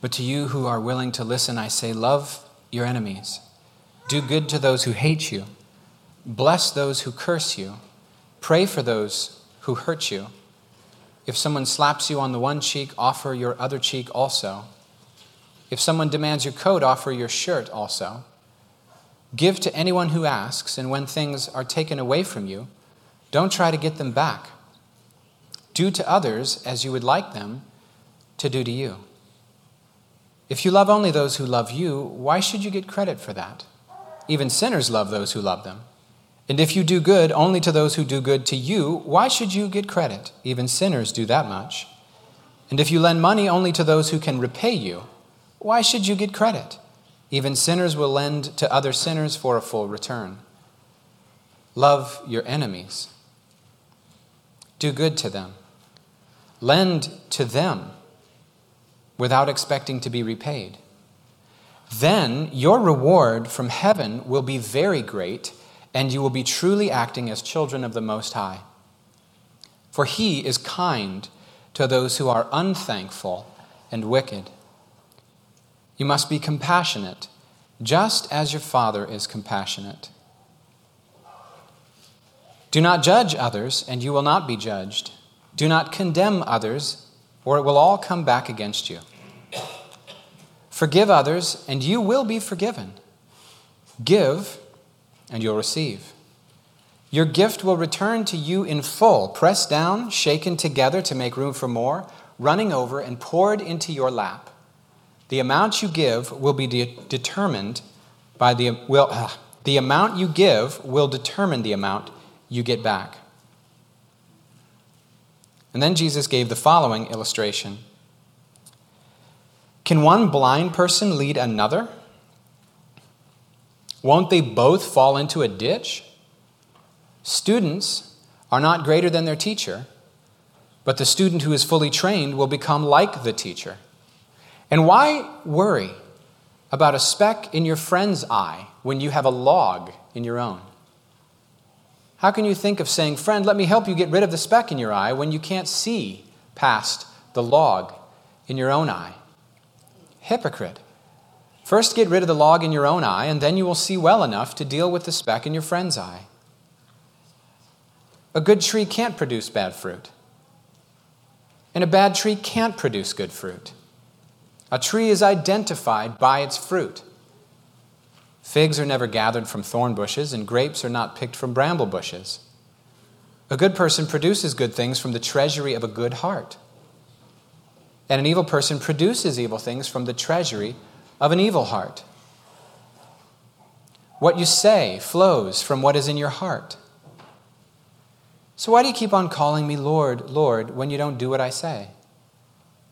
But to you who are willing to listen, I say, love your enemies. Do good to those who hate you. Bless those who curse you. Pray for those who hurt you. If someone slaps you on the one cheek, offer your other cheek also. If someone demands your coat, offer your shirt also. Give to anyone who asks, and when things are taken away from you, don't try to get them back. Do to others as you would like them to do to you. If you love only those who love you, why should you get credit for that? Even sinners love those who love them. And if you do good only to those who do good to you, why should you get credit? Even sinners do that much. And if you lend money only to those who can repay you, why should you get credit? Even sinners will lend to other sinners for a full return. Love your enemies. Do good to them. Lend to them without expecting to be repaid. Then your reward from heaven will be very great, and you will be truly acting as children of the Most High. For He is kind to those who are unthankful and wicked. You must be compassionate, just as your Father is compassionate. Do not judge others, and you will not be judged. Do not condemn others, or it will all come back against you. Forgive others, and you will be forgiven. Give, and you'll receive. Your gift will return to you in full, pressed down, shaken together to make room for more, running over and poured into your lap. The amount you give will be determined by the amount you give will determine the amount you get back. And then Jesus gave the following illustration. Can one blind person lead another? Won't they both fall into a ditch? Students are not greater than their teacher, but the student who is fully trained will become like the teacher. And why worry about a speck in your friend's eye when you have a log in your own? How can you think of saying, friend, let me help you get rid of the speck in your eye when you can't see past the log in your own eye? Hypocrite. First get rid of the log in your own eye, and then you will see well enough to deal with the speck in your friend's eye. A good tree can't produce bad fruit, and a bad tree can't produce good fruit. A tree is identified by its fruit. Figs are never gathered from thorn bushes, and grapes are not picked from bramble bushes. A good person produces good things from the treasury of a good heart, and an evil person produces evil things from the treasury of an evil heart. What you say flows from what is in your heart. So why do you keep on calling me Lord, Lord, when you don't do what I say?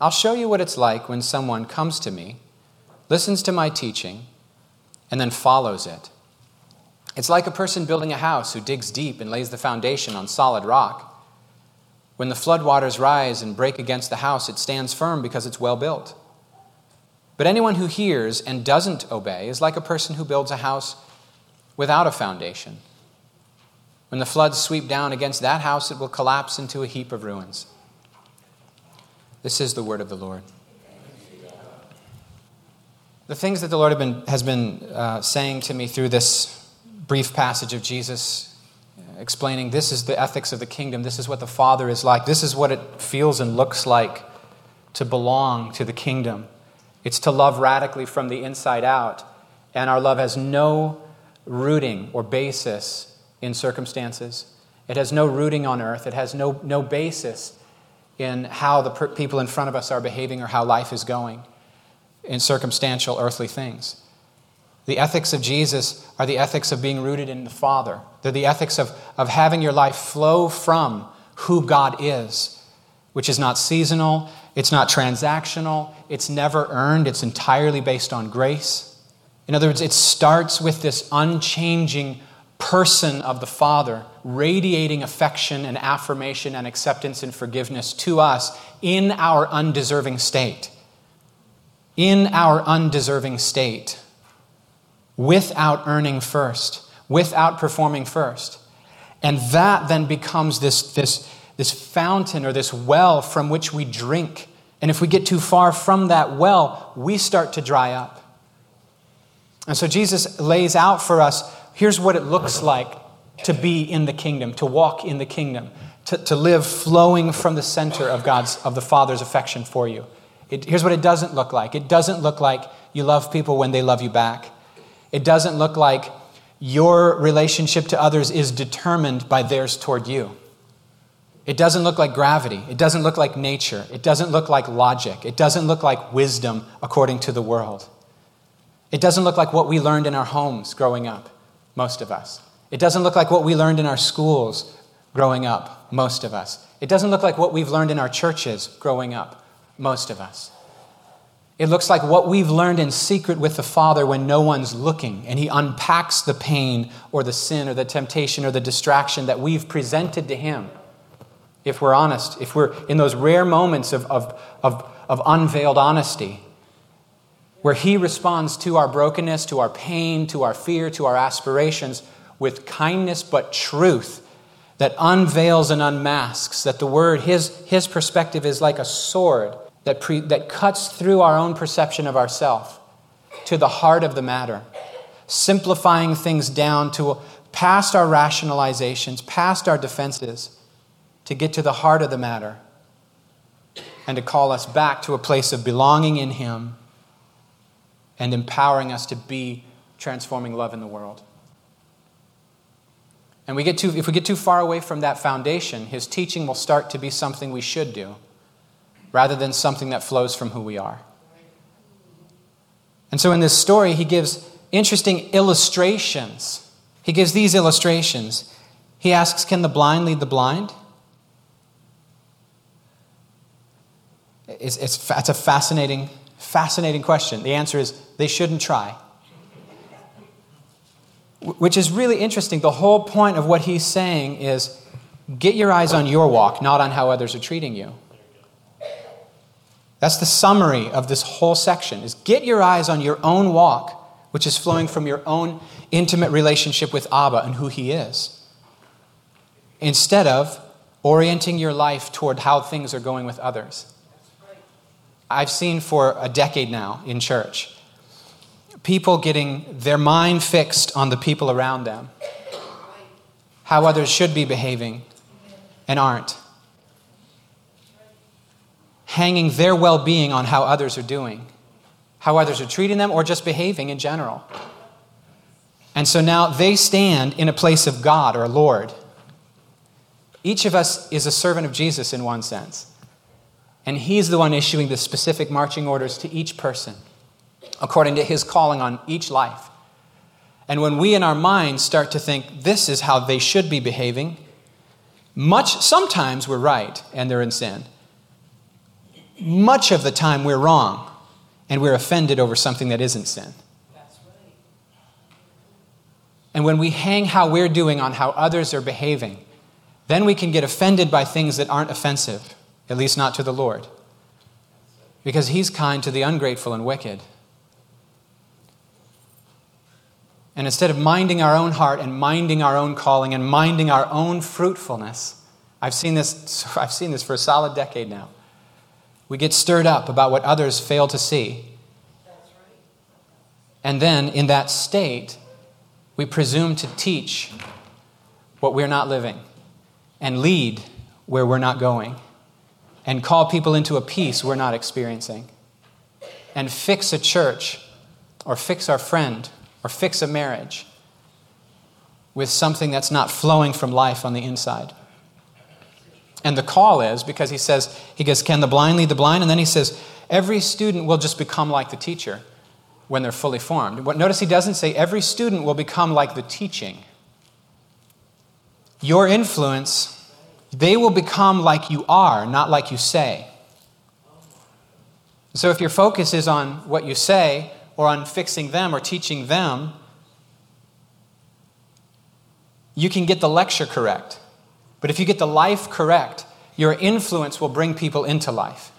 I'll show you what it's like when someone comes to me, listens to my teaching, and then follows it. It's like a person building a house who digs deep and lays the foundation on solid rock. When the floodwaters rise and break against the house, it stands firm because it's well built. But anyone who hears and doesn't obey is like a person who builds a house without a foundation. When the floods sweep down against that house, it will collapse into a heap of ruins. This is the word of the Lord. The things that the Lord has been saying to me through this brief passage of Jesus, explaining this is the ethics of the kingdom, this is what the Father is like, this is what it feels and looks like to belong to the kingdom. It's to love radically from the inside out, and our love has no rooting or basis in circumstances. It has no rooting on earth. It has no basis in how the people in front of us are behaving or how life is going in circumstantial earthly things. The ethics of Jesus are the ethics of being rooted in the Father. They're the ethics of having your life flow from who God is, which is not seasonal, it's not transactional, it's never earned, it's entirely based on grace. In other words, it starts with this unchanging person of the Father, radiating affection and affirmation and acceptance and forgiveness to us in our undeserving state. In our undeserving state. Without earning first. Without performing first. And that then becomes this fountain or this well from which we drink And if we get too far from that well, we start to dry up. And so Jesus lays out for us, here's what it looks like to be in the kingdom, to walk in the kingdom, to live flowing from the center of the Father's affection for you. Here's what it doesn't look like. It doesn't look like you love people when they love you back. It doesn't look like your relationship to others is determined by theirs toward you. It doesn't look like gravity. It doesn't look like nature. It doesn't look like logic. It doesn't look like wisdom according to the world. It doesn't look like what we learned in our homes growing up, most of us. It doesn't look like what we learned in our schools growing up, most of us. It doesn't look like what we've learned in our churches growing up, most of us. It looks like what we've learned in secret with the Father when no one's looking, and He unpacks the pain or the sin or the temptation or the distraction that we've presented to Him. If we're honest, if we're in those rare moments of unveiled honesty, where He responds to our brokenness, to our pain, to our fear, to our aspirations with kindness but truth that unveils and unmasks, that the Word, His perspective is like a sword that cuts through our own perception of ourself to the heart of the matter, simplifying things down to past our rationalizations, past our defenses, to get to the heart of the matter and to call us back to a place of belonging in Him and empowering us to be transforming love in the world. And if we get too far away from that foundation, His teaching will start to be something we should do rather than something that flows from who we are. And so in this story, He gives interesting illustrations. He gives these illustrations. He asks, can the blind lead the blind? It's a fascinating question. The answer is they shouldn't try. Which is really interesting. The whole point of what He's saying is get your eyes on your walk, not on how others are treating you. That's the summary of this whole section, is get your eyes on your own walk, which is flowing from your own intimate relationship with Abba and who He is, instead of orienting your life toward how things are going with others. I've seen for a decade now in church, people getting their mind fixed on the people around them, how others should be behaving and aren't, hanging their well-being on how others are doing, how others are treating them or just behaving in general. And so now they stand in a place of God or Lord. Each of us is a servant of Jesus in one sense. And He's the one issuing the specific marching orders to each person according to His calling on each life. And when we in our minds start to think, this is how they should be behaving, sometimes we're right and they're in sin. Much of the time we're wrong and we're offended over something that isn't sin. That's right. And when we hang how we're doing on how others are behaving, then we can get offended by things that aren't offensive. At least not to the Lord. Because He's kind to the ungrateful and wicked. And instead of minding our own heart and minding our own calling and minding our own fruitfulness, I've seen this for a solid decade now. We get stirred up about what others fail to see. And then in that state, we presume to teach what we're not living and lead where we're not going. And call people into a peace we're not experiencing. And fix a church, or fix our friend, or fix a marriage with something that's not flowing from life on the inside. And the call is, because he goes, can the blind lead the blind? And then he says, every student will just become like the teacher when they're fully formed. Notice he doesn't say, every student will become like the teaching. Your influence, they will become like you are, not like you say. So if your focus is on what you say or on fixing them or teaching them, you can get the lecture correct. But if you get the life correct, your influence will bring people into life.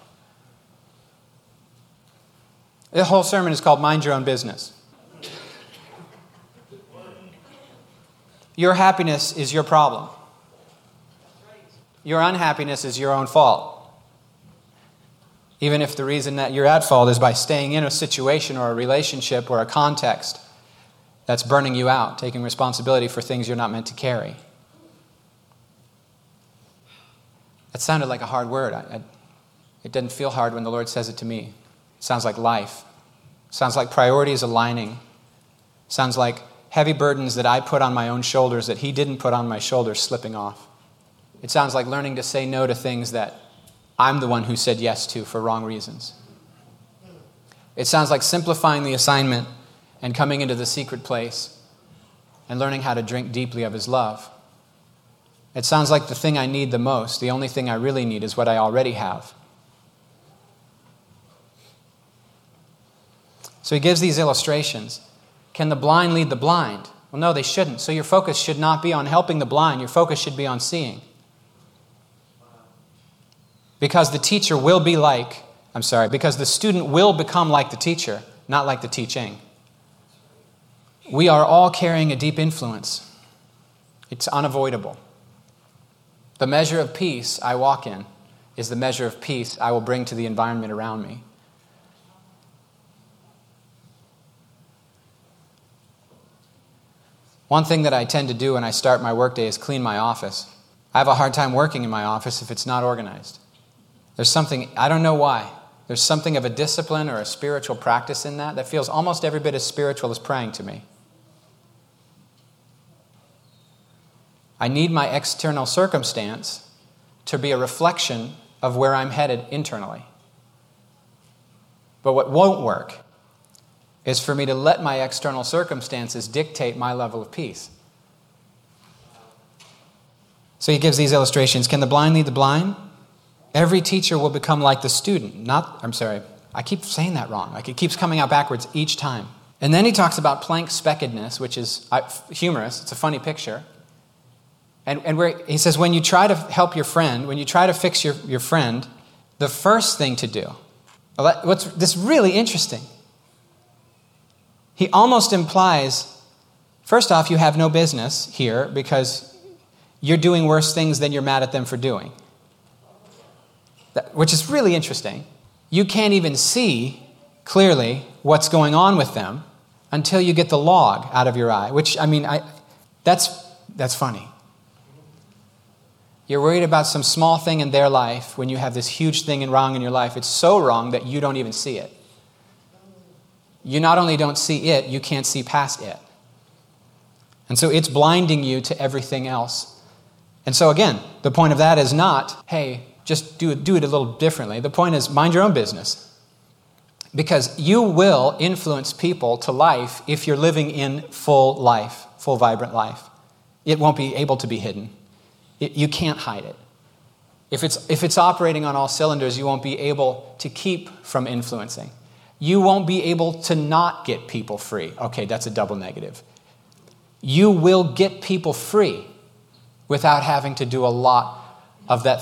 The whole sermon is called Mind Your Own Business. Your happiness is your problem. Your unhappiness is your own fault. Even if the reason that you're at fault is by staying in a situation or a relationship or a context that's burning you out, taking responsibility for things you're not meant to carry. That sounded like a hard word. It doesn't feel hard when the Lord says it to me. It sounds like life. It sounds like priorities aligning. It sounds like heavy burdens that I put on my own shoulders that He didn't put on my shoulders slipping off. It sounds like learning to say no to things that I'm the one who said yes to for wrong reasons. It sounds like simplifying the assignment and coming into the secret place and learning how to drink deeply of His love. It sounds like the thing I need the most, the only thing I really need is what I already have. So he gives these illustrations. Can the blind lead the blind? Well, no, they shouldn't. So your focus should not be on helping the blind. Your focus should be on seeing. Because the student will become like the teacher, not like the teaching. We are all carrying a deep influence. It's unavoidable. The measure of peace I walk in is the measure of peace I will bring to the environment around me. One thing that I tend to do when I start my workday is clean my office. I have a hard time working in my office if it's not organized. There's something, I don't know why, there's something of a discipline or a spiritual practice in that feels almost every bit as spiritual as praying to me. I need my external circumstance to be a reflection of where I'm headed internally. But what won't work is for me to let my external circumstances dictate my level of peace. So he gives these illustrations. Can the blind lead the blind? Every teacher will become like the student. I keep saying that wrong. It keeps coming out backwards each time. And then he talks about Planck's speckedness, which is humorous. It's a funny picture. And where he says, when you try to help your friend, when you try to fix your friend, the first thing to do, this is really interesting. He almost implies, first off, you have no business here because you're doing worse things than you're mad at them for doing. Which is really interesting. You can't even see clearly what's going on with them until you get the log out of your eye, that's funny. You're worried about some small thing in their life when you have this huge thing wrong in your life. It's so wrong that you don't even see it. You not only don't see it, you can't see past it. And so it's blinding you to everything else. And so again, the point of that is not, hey, just do it a little differently. The point is, mind your own business. Because you will influence people to life if you're living in full life, full vibrant life. It won't be able to be hidden. You can't hide it. If it's operating on all cylinders, you won't be able to keep from influencing. You won't be able to not get people free. Okay, that's a double negative. You will get people free without having to do a lot of that.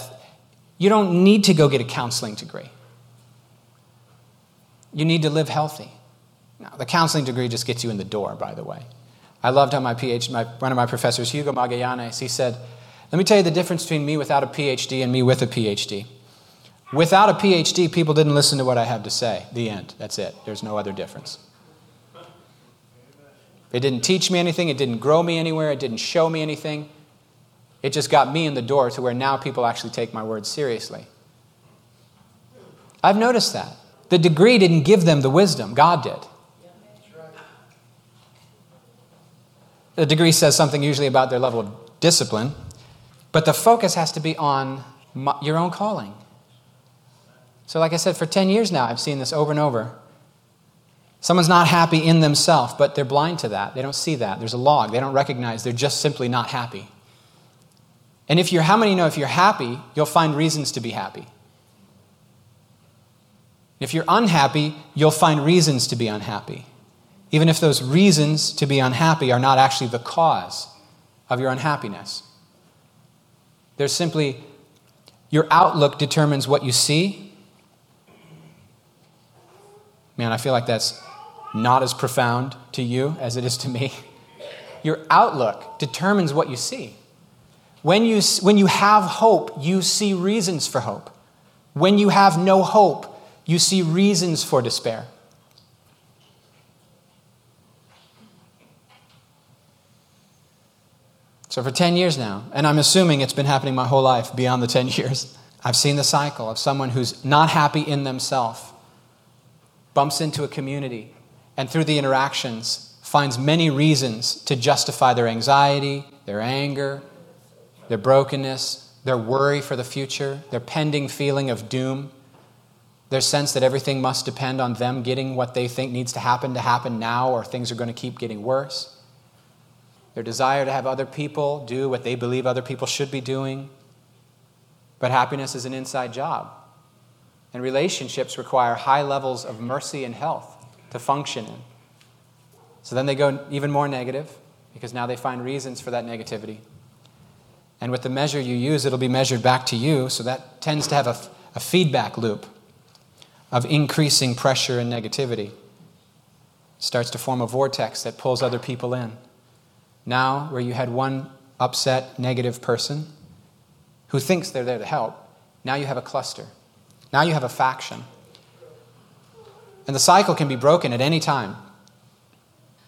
You don't need to go get a counseling degree. You need to live healthy. Now, the counseling degree just gets you in the door, by the way. I loved how one of my professors, Hugo Magallanes, he said, let me tell you the difference between me without a PhD and me with a PhD. Without a PhD, people didn't listen to what I have to say. The end. That's it. There's no other difference. It didn't teach me anything. It didn't grow me anywhere. It didn't show me anything. It just got me in the door to where now people actually take my words seriously. I've noticed that. The degree didn't give them the wisdom. God did. The degree says something usually about their level of discipline, but the focus has to be on your own calling. So like I said, for 10 years now, I've seen this over and over. Someone's not happy in themselves, but they're blind to that. They don't see that. There's a log. They don't recognize. They're just simply not happy. And how many know if you're happy, you'll find reasons to be happy. If you're unhappy, you'll find reasons to be unhappy, even if those reasons to be unhappy are not actually the cause of your unhappiness. They're simply, your outlook determines what you see. Man, I feel like that's not as profound to you as it is to me. Your outlook determines what you see. When you have hope, you see reasons for hope. When you have no hope, you see reasons for despair. So for 10 years now, and I'm assuming it's been happening my whole life beyond the 10 years, I've seen the cycle of someone who's not happy in themselves, bumps into a community, and through the interactions, finds many reasons to justify their anxiety, their anger, their brokenness, their worry for the future, their pending feeling of doom, their sense that everything must depend on them getting what they think needs to happen now, or things are going to keep getting worse. Their desire to have other people do what they believe other people should be doing. But happiness is an inside job. And relationships require high levels of mercy and health to function in. So then they go even more negative, because now they find reasons for that negativity. And with the measure you use, it'll be measured back to you, so that tends to have a feedback loop of increasing pressure and negativity. It starts to form a vortex that pulls other people in. Now, where you had one upset, negative person who thinks they're there to help, now you have a cluster. Now you have a faction. And the cycle can be broken at any time.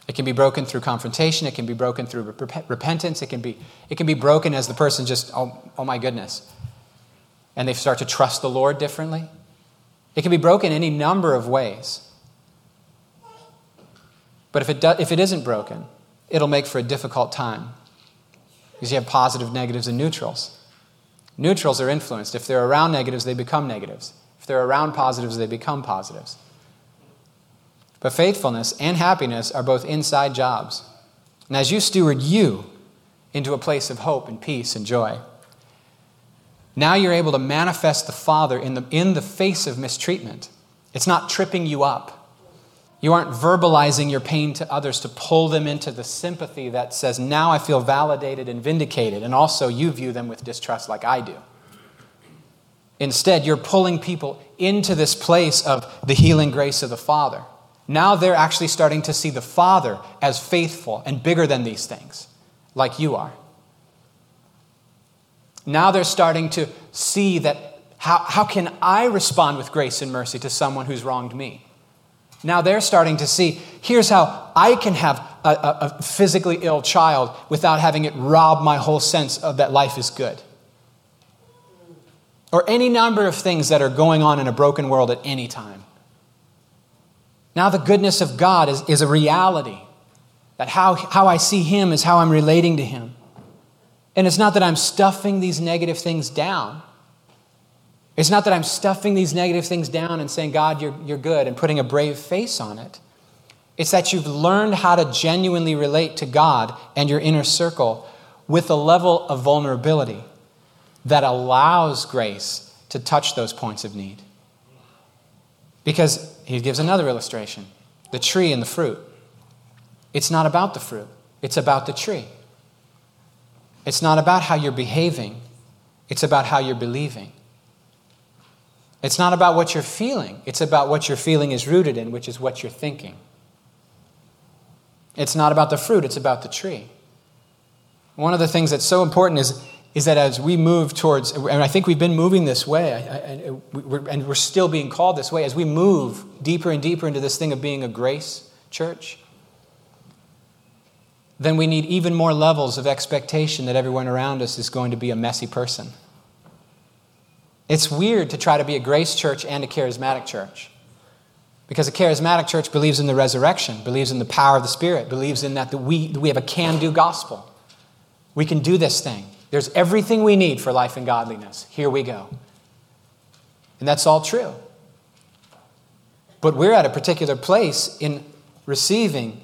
It can be broken through confrontation. It can be broken through repentance. It can be broken as the person just, oh my goodness. And they start to trust the Lord differently. It can be broken any number of ways. But if it isn't broken, it'll make for a difficult time. Because you have positive, negatives, and neutrals. Neutrals are influenced. If they're around negatives, they become negatives. If they're around positives, they become positives. But faithfulness and happiness are both inside jobs. And as you steward you into a place of hope and peace and joy, now you're able to manifest the Father in the face of mistreatment. It's not tripping you up. You aren't verbalizing your pain to others to pull them into the sympathy that says, now I feel validated and vindicated, and also you view them with distrust like I do. Instead, you're pulling people into this place of the healing grace of the Father. Now they're actually starting to see the Father as faithful and bigger than these things, like you are. Now they're starting to see that how can I respond with grace and mercy to someone who's wronged me? Now they're starting to see, here's how I can have a physically ill child without having it rob my whole sense of that life is good. Or any number of things that are going on in a broken world at any time. Now the goodness of God is a reality. That how I see Him is how I'm relating to Him. And it's not that I'm stuffing these negative things down. It's not that I'm stuffing these negative things down and saying, God, you're good, and putting a brave face on it. It's that you've learned how to genuinely relate to God and your inner circle with a level of vulnerability that allows grace to touch those points of need. Because he gives another illustration, the tree and the fruit. It's not about the fruit. It's about the tree. It's not about how you're behaving. It's about how you're believing. It's not about what you're feeling. It's about what your feeling is rooted in, which is what you're thinking. It's not about the fruit. It's about the tree. One of the things that's so important is that as we move towards, and I think we've been moving this way, and we're still being called this way, as we move deeper and deeper into this thing of being a grace church, then we need even more levels of expectation that everyone around us is going to be a messy person. It's weird to try to be a grace church and a charismatic church, because a charismatic church believes in the resurrection, believes in the power of the Spirit, believes in that we have a can-do gospel. We can do this thing. There's everything we need for life and godliness. Here we go. And that's all true. But we're at a particular place in receiving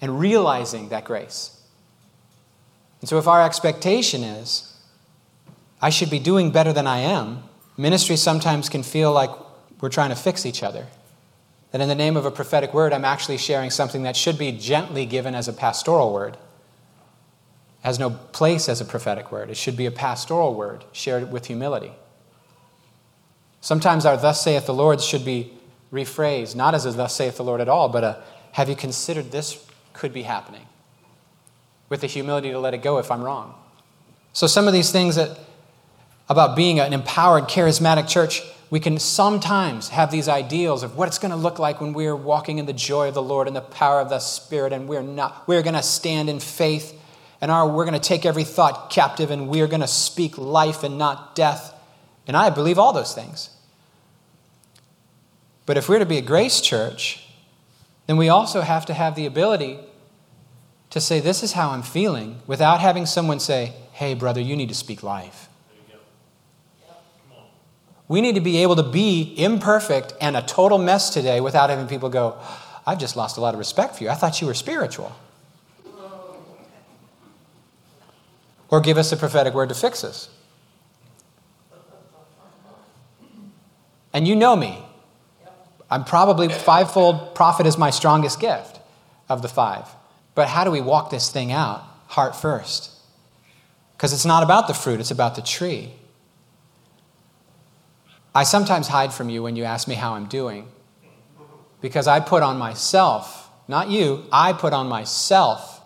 and realizing that grace. And so if our expectation is, I should be doing better than I am, ministry sometimes can feel like we're trying to fix each other. That in the name of a prophetic word, I'm actually sharing something that should be gently given as a pastoral word. It has no place as a prophetic word. It should be a pastoral word shared with humility. Sometimes our thus saith the Lord should be rephrased, not as a thus saith the Lord at all, but a have you considered this could be happening? With the humility to let it go if I'm wrong. So some of these things that about being an empowered, charismatic church, we can sometimes have these ideals of what it's going to look like when we're walking in the joy of the Lord and the power of the Spirit, and we're going to stand in faith, and we're going to take every thought captive, and we're going to speak life and not death. And I believe all those things. But if we're to be a grace church, then we also have to have the ability to say, this is how I'm feeling, without having someone say, hey, brother, you need to speak life. We need to be able to be imperfect and a total mess today without having people go, I've just lost a lot of respect for you. I thought you were spiritual. Or give us a prophetic word to fix us. And you know me. I'm probably fivefold prophet is my strongest gift of the five. But how do we walk this thing out heart first? Because it's not about the fruit, it's about the tree. I sometimes hide from you when you ask me how I'm doing, because I put on myself, not you, I put on myself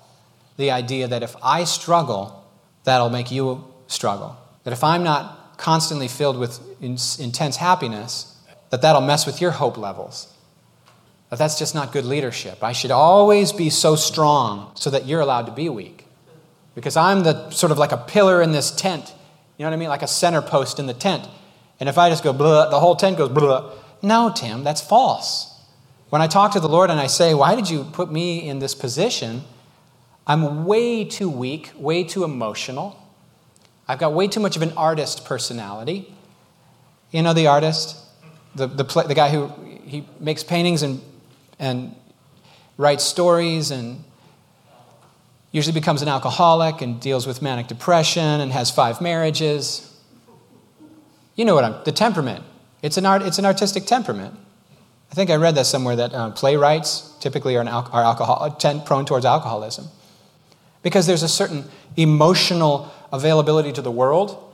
the idea that if I struggle, that'll make you struggle. That if I'm not constantly filled with intense happiness, that'll mess with your hope levels. That that's just not good leadership. I should always be so strong so that you're allowed to be weak, because I'm the sort of like a pillar in this tent. You know what I mean? Like a center post in the tent. And if I just go, blah, the whole tent goes, blah. No, Tim, that's false. When I talk to the Lord and I say, why did you put me in this position? I'm way too weak, way too emotional. I've got way too much of an artist personality. You know the artist? The guy who he makes paintings and writes stories and usually becomes an alcoholic and deals with manic depression and has 5 marriages. You know what the temperament. It's an artistic temperament. I think I read that somewhere that playwrights typically are prone towards alcoholism, because there's a certain emotional availability to the world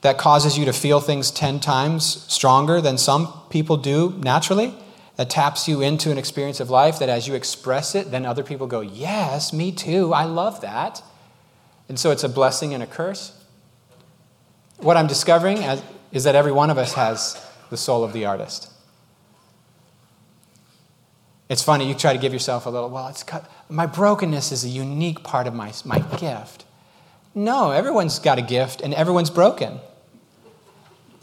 that causes you to feel things 10 times stronger than some people do naturally. That taps you into an experience of life that as you express it, then other people go, yes, me too, I love that. And so it's a blessing and a curse. What I'm discovering is that every one of us has the soul of the artist. It's funny, you try to give yourself a little, my brokenness is a unique part of my gift. No, everyone's got a gift and everyone's broken.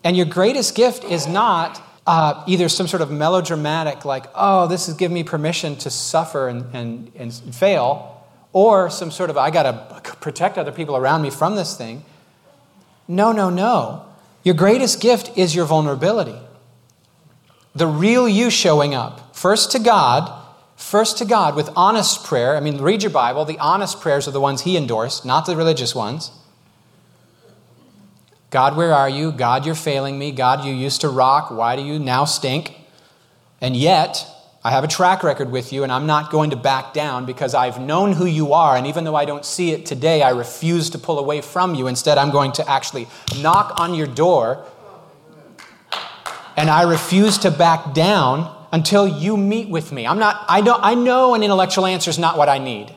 And your greatest gift is not either some sort of melodramatic, like, oh, this is giving me permission to suffer and fail, or some sort of, I got to protect other people around me from this thing. No. Your greatest gift is your vulnerability. The real you showing up, first to God with honest prayer. I mean, read your Bible. The honest prayers are the ones he endorsed, not the religious ones. God, where are you? God, you're failing me. God, you used to rock. Why do you now stink? And yet, I have a track record with you, and I'm not going to back down because I've known who you are, and even though I don't see it today, I refuse to pull away from you. Instead, I'm going to actually knock on your door, and I refuse to back down until you meet with me. I know an intellectual answer is not what I need.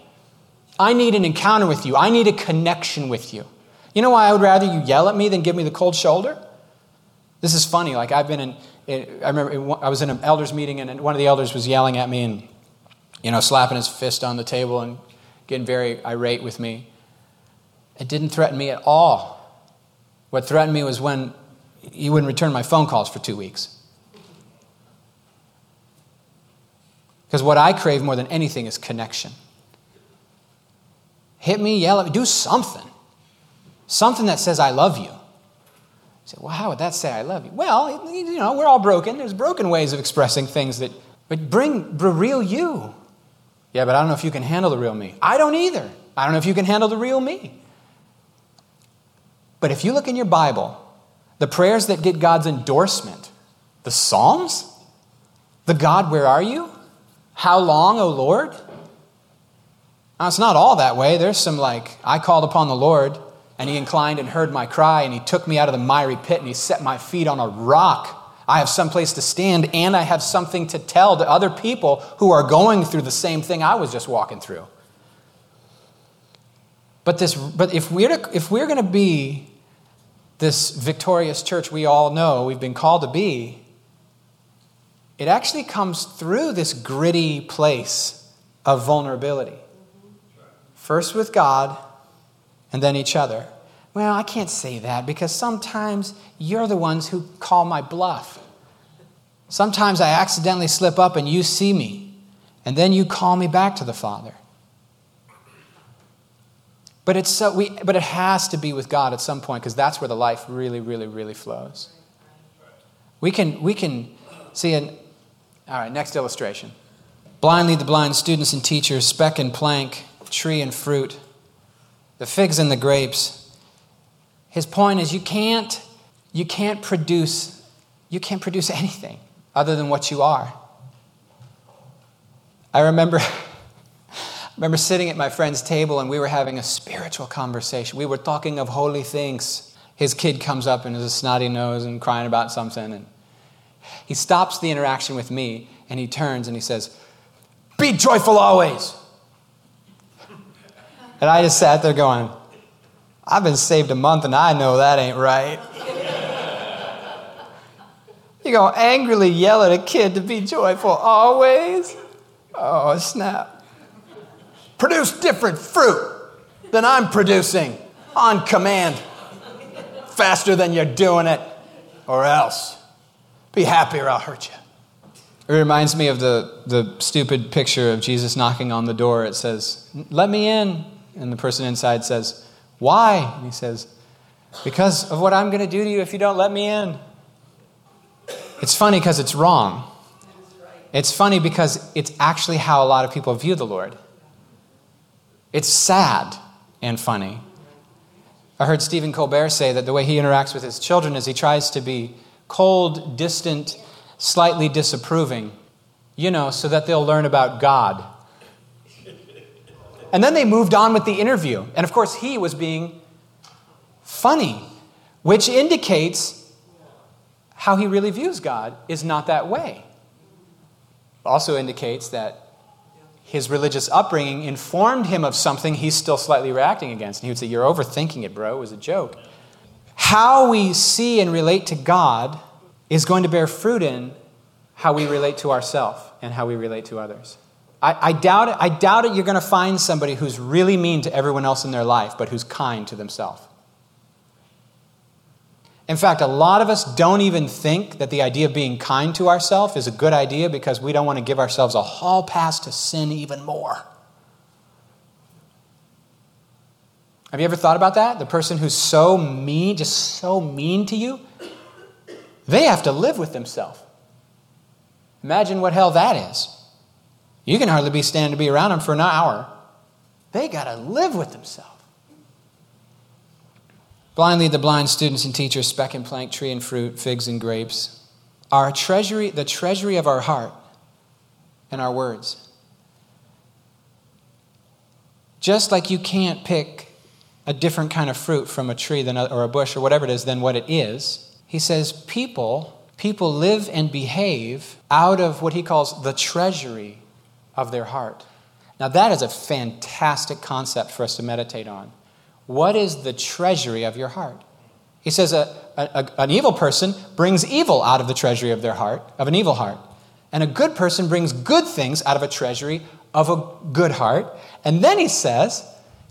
I need an encounter with you. I need a connection with you. You know why I would rather you yell at me than give me the cold shoulder? This is funny. Like I've been in... I remember I was in an elders meeting, and one of the elders was yelling at me and, slapping his fist on the table and getting very irate with me. It didn't threaten me at all. What threatened me was when he wouldn't return my phone calls for 2 weeks. Because what I crave more than anything is connection. Hit me, yell at me, do something. Something that says I love you. You say, well, how would that say I love you? Well, we're all broken. There's broken ways of expressing things but bring the real you. Yeah, but I don't know if you can handle the real me. I don't either. I don't know if you can handle the real me. But if you look in your Bible, the prayers that get God's endorsement, the Psalms, the God, where are you? How long, O Lord? Now, it's not all that way. There's some I called upon the Lord, and he inclined and heard my cry, and he took me out of the miry pit, and he set my feet on a rock. I have some place to stand, and I have something to tell to other people who are going through the same thing I was just walking through. But if we're going to be this victorious church we all know we've been called to be, it actually comes through this gritty place of vulnerability. First with God, and then each other. Well, I can't say that because sometimes you're the ones who call my bluff. Sometimes I accidentally slip up and you see me, and then you call me back to the Father. But it has to be with God at some point, because that's where the life really, really, really flows. We can see all right, next illustration. Blind lead the blind, students and teachers, speck and plank, tree and fruit, the figs and the grapes. His point is you can't produce anything other than what you are. I remember sitting at my friend's table and we were having a spiritual conversation. We were talking of holy things. His kid comes up and has a snotty nose and crying about something. And he stops the interaction with me and he turns and he says, "Be joyful always." And I just sat there going, I've been saved a month and I know that ain't right. You're going to angrily yell at a kid to be joyful always? Oh, snap. Produce different fruit than I'm producing on command, faster than you're doing it, or else. Be happy or I'll hurt you. It reminds me of the stupid picture of Jesus knocking on the door. It says, "Let me in." And the person inside says, "Why?" And he says, "Because of what I'm going to do to you if you don't let me in." It's funny because it's wrong. It's funny because it's actually how a lot of people view the Lord. It's sad and funny. I heard Stephen Colbert say that the way he interacts with his children is he tries to be cold, distant, slightly disapproving, so that they'll learn about God. And then they moved on with the interview. And of course, he was being funny, which indicates how he really views God is not that way. Also indicates that his religious upbringing informed him of something he's still slightly reacting against. And he would say, "You're overthinking it, bro. It was a joke." How we see and relate to God is going to bear fruit in how we relate to ourselves and how we relate to others. I doubt it you're going to find somebody who's really mean to everyone else in their life, but who's kind to themselves. In fact, a lot of us don't even think that the idea of being kind to ourselves is a good idea because we don't want to give ourselves a hall pass to sin even more. Have you ever thought about that? The person who's so mean, just so mean to you, they have to live with themselves. Imagine what hell that is. You can hardly stand to be around them for an hour. They got to live with themselves. Blind lead the blind, students and teachers, speck and plank, tree and fruit, figs and grapes. Our treasury, the treasury of our heart and our words. Just like you can't pick a different kind of fruit from a tree or a bush or whatever it is than what it is, he says people live and behave out of what he calls the treasury of their heart. Now that is a fantastic concept for us to meditate on. What is the treasury of your heart? He says an evil person brings evil out of the treasury of their heart, of an evil heart. And a good person brings good things out of a treasury of a good heart. And then he says,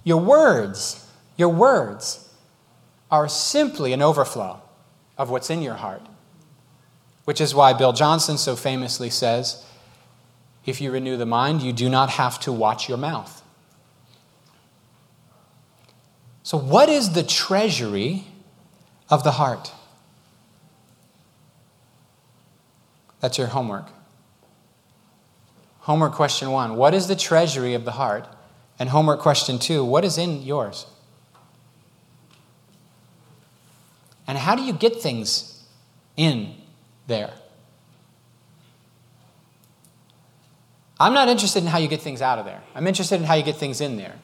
your words are simply an overflow of what's in your heart. Which is why Bill Johnson so famously says, if you renew the mind, you do not have to watch your mouth. So what is the treasury of the heart? That's your homework. Homework question 1, what is the treasury of the heart? And homework question 2, what is in yours? And how do you get things in there? I'm not interested in how you get things out of there. I'm interested in how you get things in there.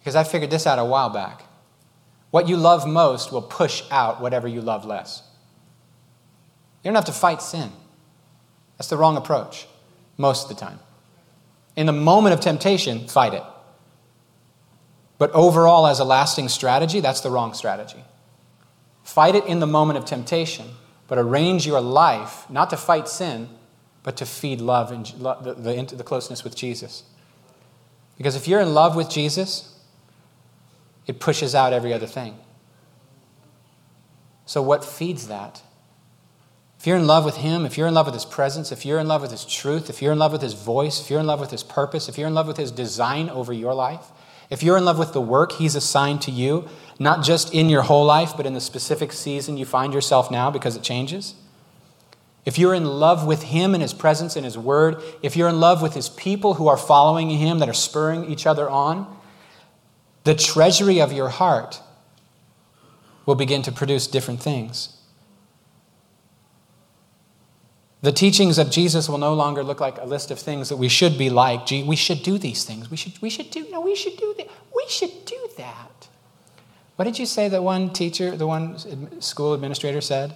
Because I figured this out a while back. What you love most will push out whatever you love less. You don't have to fight sin. That's the wrong approach most of the time. In the moment of temptation, fight it. But overall, as a lasting strategy, that's the wrong strategy. Fight it in the moment of temptation, but arrange your life not to fight sin, but to feed love and the closeness with Jesus. Because if you're in love with Jesus, it pushes out every other thing. So what feeds that? If you're in love with him, if you're in love with his presence, if you're in love with his truth, if you're in love with his voice, if you're in love with his purpose, if you're in love with his design over your life, if you're in love with the work he's assigned to you, not just in your whole life, but in the specific season you find yourself now because it changes. If you're in love with him and his presence and his word, if you're in love with his people who are following him, that are spurring each other on, the treasury of your heart will begin to produce different things. The teachings of Jesus will no longer look like a list of things that we should be like. Gee, we should do these things. We should do that. What did you say that one teacher, the one school administrator said?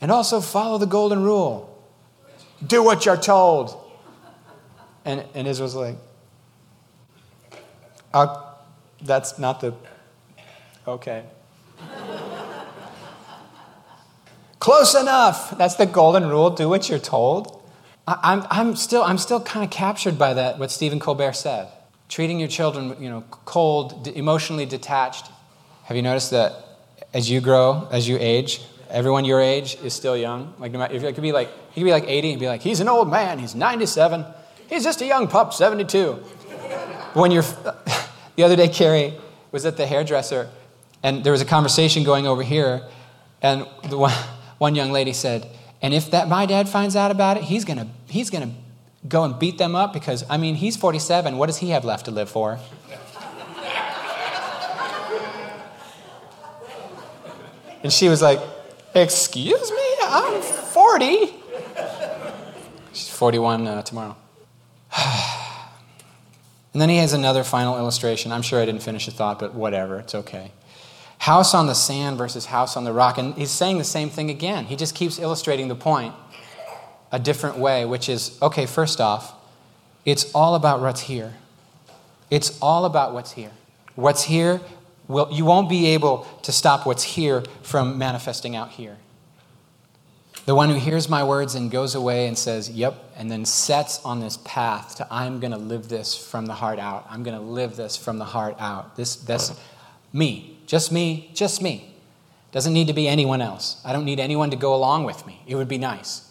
And also follow the golden rule. Do what you're told. And Israel's like, that's not the, okay. Close enough. That's the golden rule. Do what you're told. I'm still kind of captured by that, what Stephen Colbert said. Treating your children, cold, emotionally detached. Have you noticed that as you grow, as you age, everyone your age is still young? Like, no matter, if he could be like 80 and be like, he's an old man, he's 97, he's just a young pup, 72. When you're, the other day, Carrie was at the hairdresser, and there was a conversation going over here, and the one young lady said, and if that my dad finds out about it, he's gonna go and beat them up because, he's 47. What does he have left to live for? And she was like, excuse me, I'm 40. She's 41 tomorrow. And then he has another final illustration. I'm sure I didn't finish the thought, but whatever, it's okay. House on the sand versus house on the rock. And he's saying the same thing again. He just keeps illustrating the point a different way, which is, okay, first off, it's all about what's here. It's all about what's here. What's here, you won't be able to stop what's here from manifesting out here. The one who hears my words and goes away and says, yep, and then sets on this path to I'm going to live this from the heart out. I'm going to live this from the heart out. This me. Just me, just me. Doesn't need to be anyone else. I don't need anyone to go along with me. It would be nice.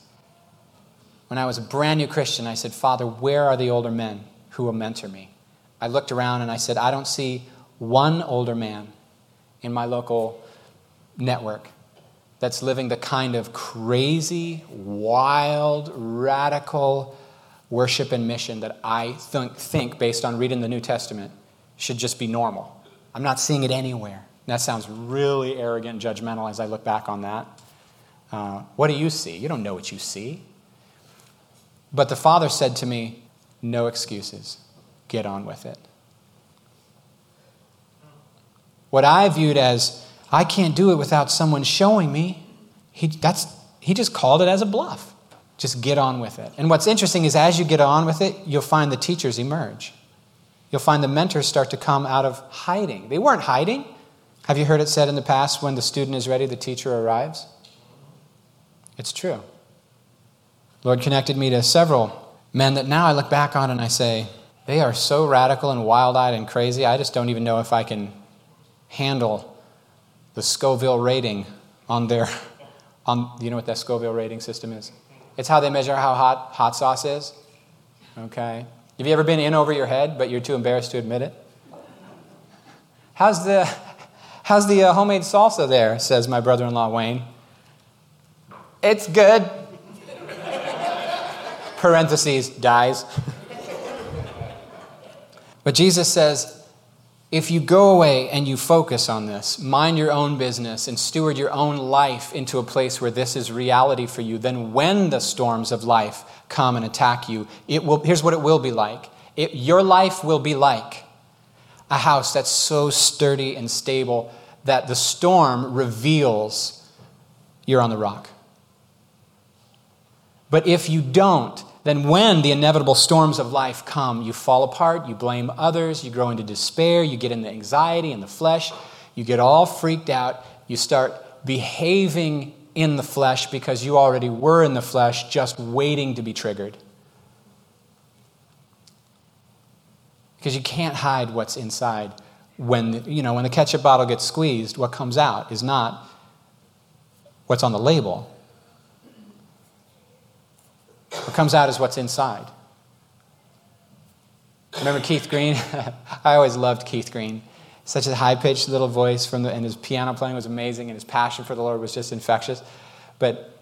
When I was a brand new Christian, I said, Father, where are the older men who will mentor me? I looked around and I said, I don't see one older man in my local network that's living the kind of crazy, wild, radical worship and mission that I think based on reading the New Testament, should just be normal. I'm not seeing it anywhere. That sounds really arrogant and judgmental as I look back on that. What do you see? You don't know what you see. But the Father said to me, no excuses. Get on with it. What I viewed as, I can't do it without someone showing me, he just called it as a bluff. Just get on with it. And what's interesting is as you get on with it, you'll find the teachers emerge. You'll find the mentors start to come out of hiding. They weren't hiding. Have you heard it said in the past, when the student is ready, the teacher arrives? It's true. The Lord connected me to several men that now I look back on and I say, they are so radical and wild-eyed and crazy, I just don't even know if I can handle the Scoville rating on do you know what that Scoville rating system is? It's how they measure how hot sauce is. Okay. Have you ever been in over your head, but you're too embarrassed to admit it? How's the homemade salsa there, says my brother-in-law Wayne. It's good. Parentheses, dies. But Jesus says, if you go away and you focus on this, mind your own business and steward your own life into a place where this is reality for you, then when the storms of life come and attack you, here's what it will be like. Your life will be like a house that's so sturdy and stable that the storm reveals you're on the rock. But if you don't then when the inevitable storms of life come, you fall apart, you blame others, you grow into despair, you get into anxiety in the flesh, you get all freaked out, you start behaving in the flesh because you already were in the flesh, just waiting to be triggered. Because you can't hide what's inside. When the ketchup bottle gets squeezed, what comes out is not what's on the label. What comes out is what's inside. Remember Keith Green? I always loved Keith Green. Such a high-pitched little voice, and his piano playing was amazing, and his passion for the Lord was just infectious. But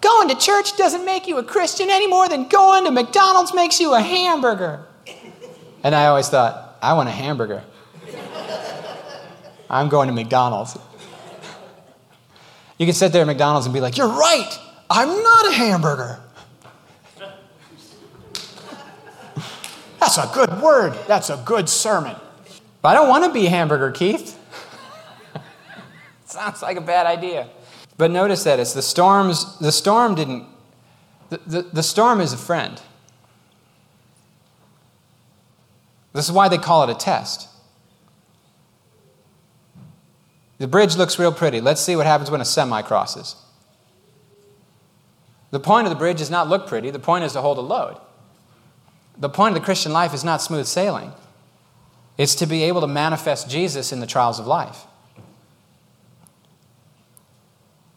going to church doesn't make you a Christian any more than going to McDonald's makes you a hamburger. And I always thought, I want a hamburger. I'm going to McDonald's. You can sit there at McDonald's and be like, you're right, I'm not a hamburger. That's a good word. That's a good sermon. But I don't want to be a hamburger, Keith. Sounds like a bad idea. But notice that it's the storm is a friend. This is why they call it a test. The bridge looks real pretty. Let's see what happens when a semi crosses. The point of the bridge is not look pretty. The point is to hold a load. The point of the Christian life is not smooth sailing. It's to be able to manifest Jesus in the trials of life.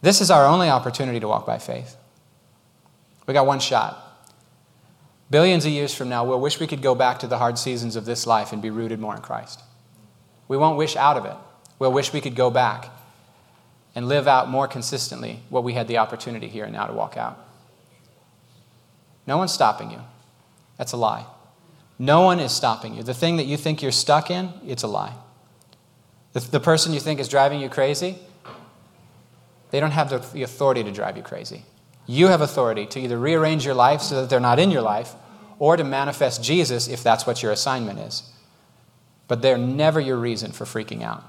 This is our only opportunity to walk by faith. We got one shot. Billions of years from now, we'll wish we could go back to the hard seasons of this life and be rooted more in Christ. We won't wish out of it. We'll wish we could go back and live out more consistently what we had the opportunity here and now to walk out. No one's stopping you. That's a lie. No one is stopping you. The thing that you think you're stuck in, it's a lie. The person you think is driving you crazy, they don't have the authority to drive you crazy. You have authority to either rearrange your life so that they're not in your life or to manifest Jesus if that's what your assignment is. But they're never your reason for freaking out.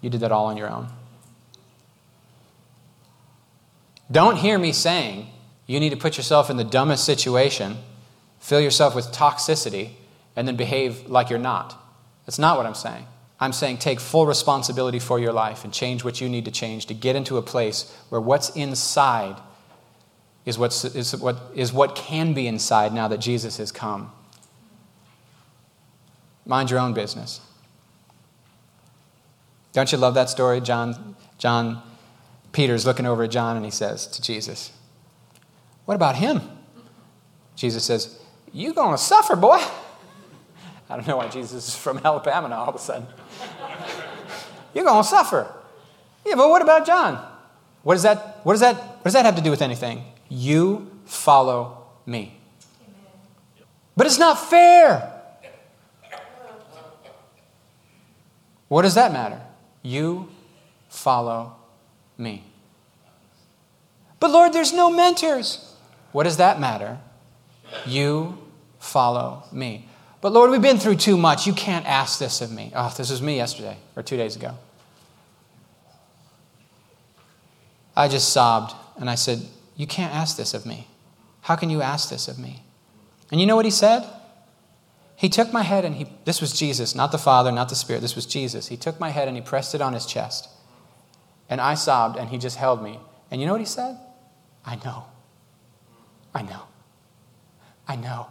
You did that all on your own. Don't hear me saying you need to put yourself in the dumbest situation, fill yourself with toxicity, and then behave like you're not. That's not what I'm saying. I'm saying take full responsibility for your life and change what you need to change to get into a place where what's inside is what can be inside now that Jesus has come. Mind your own business. Don't you love that story? John Peter's looking over at John and he says to Jesus, what about him? Jesus says, you gonna suffer, boy. I don't know why Jesus is from Alabama now all of a sudden. You're going to suffer. Yeah, but what about John? What does that have to do with anything? You follow me. Amen. But it's not fair. What does that matter? You follow me. But Lord, there's no mentors. What does that matter? You follow me. But Lord, we've been through too much. You can't ask this of me. Oh, this was me yesterday or 2 days ago. I just sobbed and I said, you can't ask this of me. How can you ask this of me? And you know what he said? He took my head and this was Jesus, not the Father, not the Spirit. This was Jesus. He took my head and he pressed it on his chest. And I sobbed and he just held me. And you know what he said? I know. I know. I know.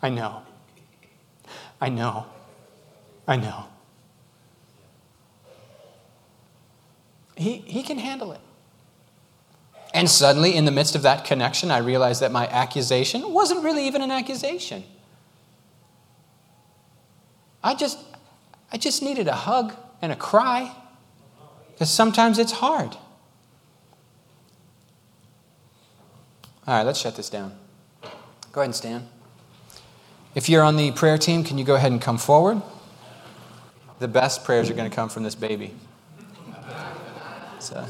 I know. I know. I know. He can handle it. And suddenly, in the midst of that connection, I realized that my accusation wasn't really even an accusation. I just needed a hug and a cry, because sometimes it's hard. All right, let's shut this down. Go ahead and stand. If you're on the prayer team, can you go ahead and come forward? The best prayers are going to come from this baby. So,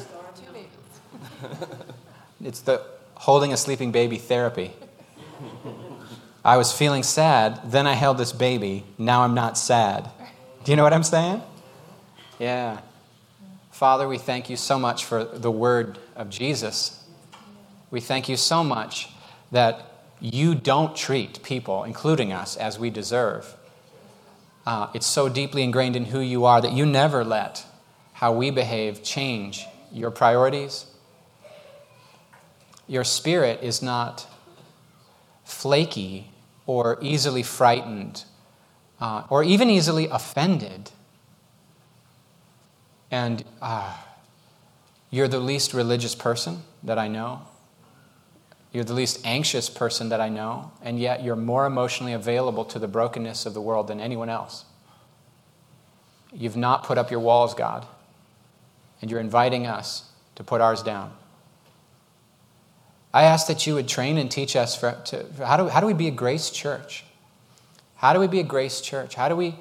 it's the holding a sleeping baby therapy. I was feeling sad, then I held this baby, now I'm not sad. Do you know what I'm saying? Yeah. Father, we thank you so much for the word of Jesus. We thank you so much that you don't treat people, including us, as we deserve. It's so deeply ingrained in who you are that you never let how we behave change your priorities. Your spirit is not flaky or easily frightened or even easily offended. And you're the least religious person that I know. You're the least anxious person that I know, and yet you're more emotionally available to the brokenness of the world than anyone else. You've not put up your walls, God, and you're inviting us to put ours down. I ask that you would train and teach us how do we be a grace church? How do we be a grace church? How do we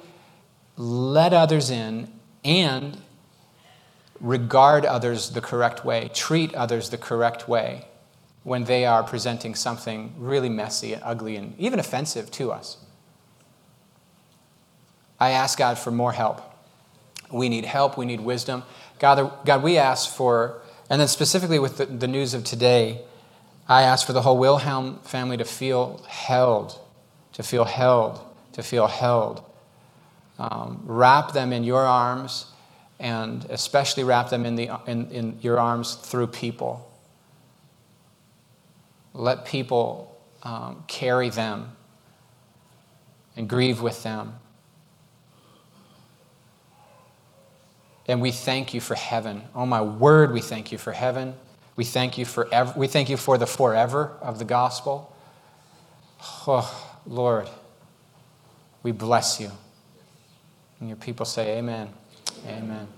let others in and regard others the correct way, treat others the correct way, when they are presenting something really messy and ugly and even offensive to us? I ask God for more help. We need help. We need wisdom. God, we ask for, and then specifically with the news of today, I ask for the whole Wilhelm family to feel held, to feel held, to feel held. Wrap them in your arms, and especially wrap them in your arms through people. Let people carry them and grieve with them. And we thank you for heaven. Oh my word, we thank you for heaven. We thank you for we thank you for the forever of the gospel. Oh, Lord, we bless you. And your people say amen. Amen.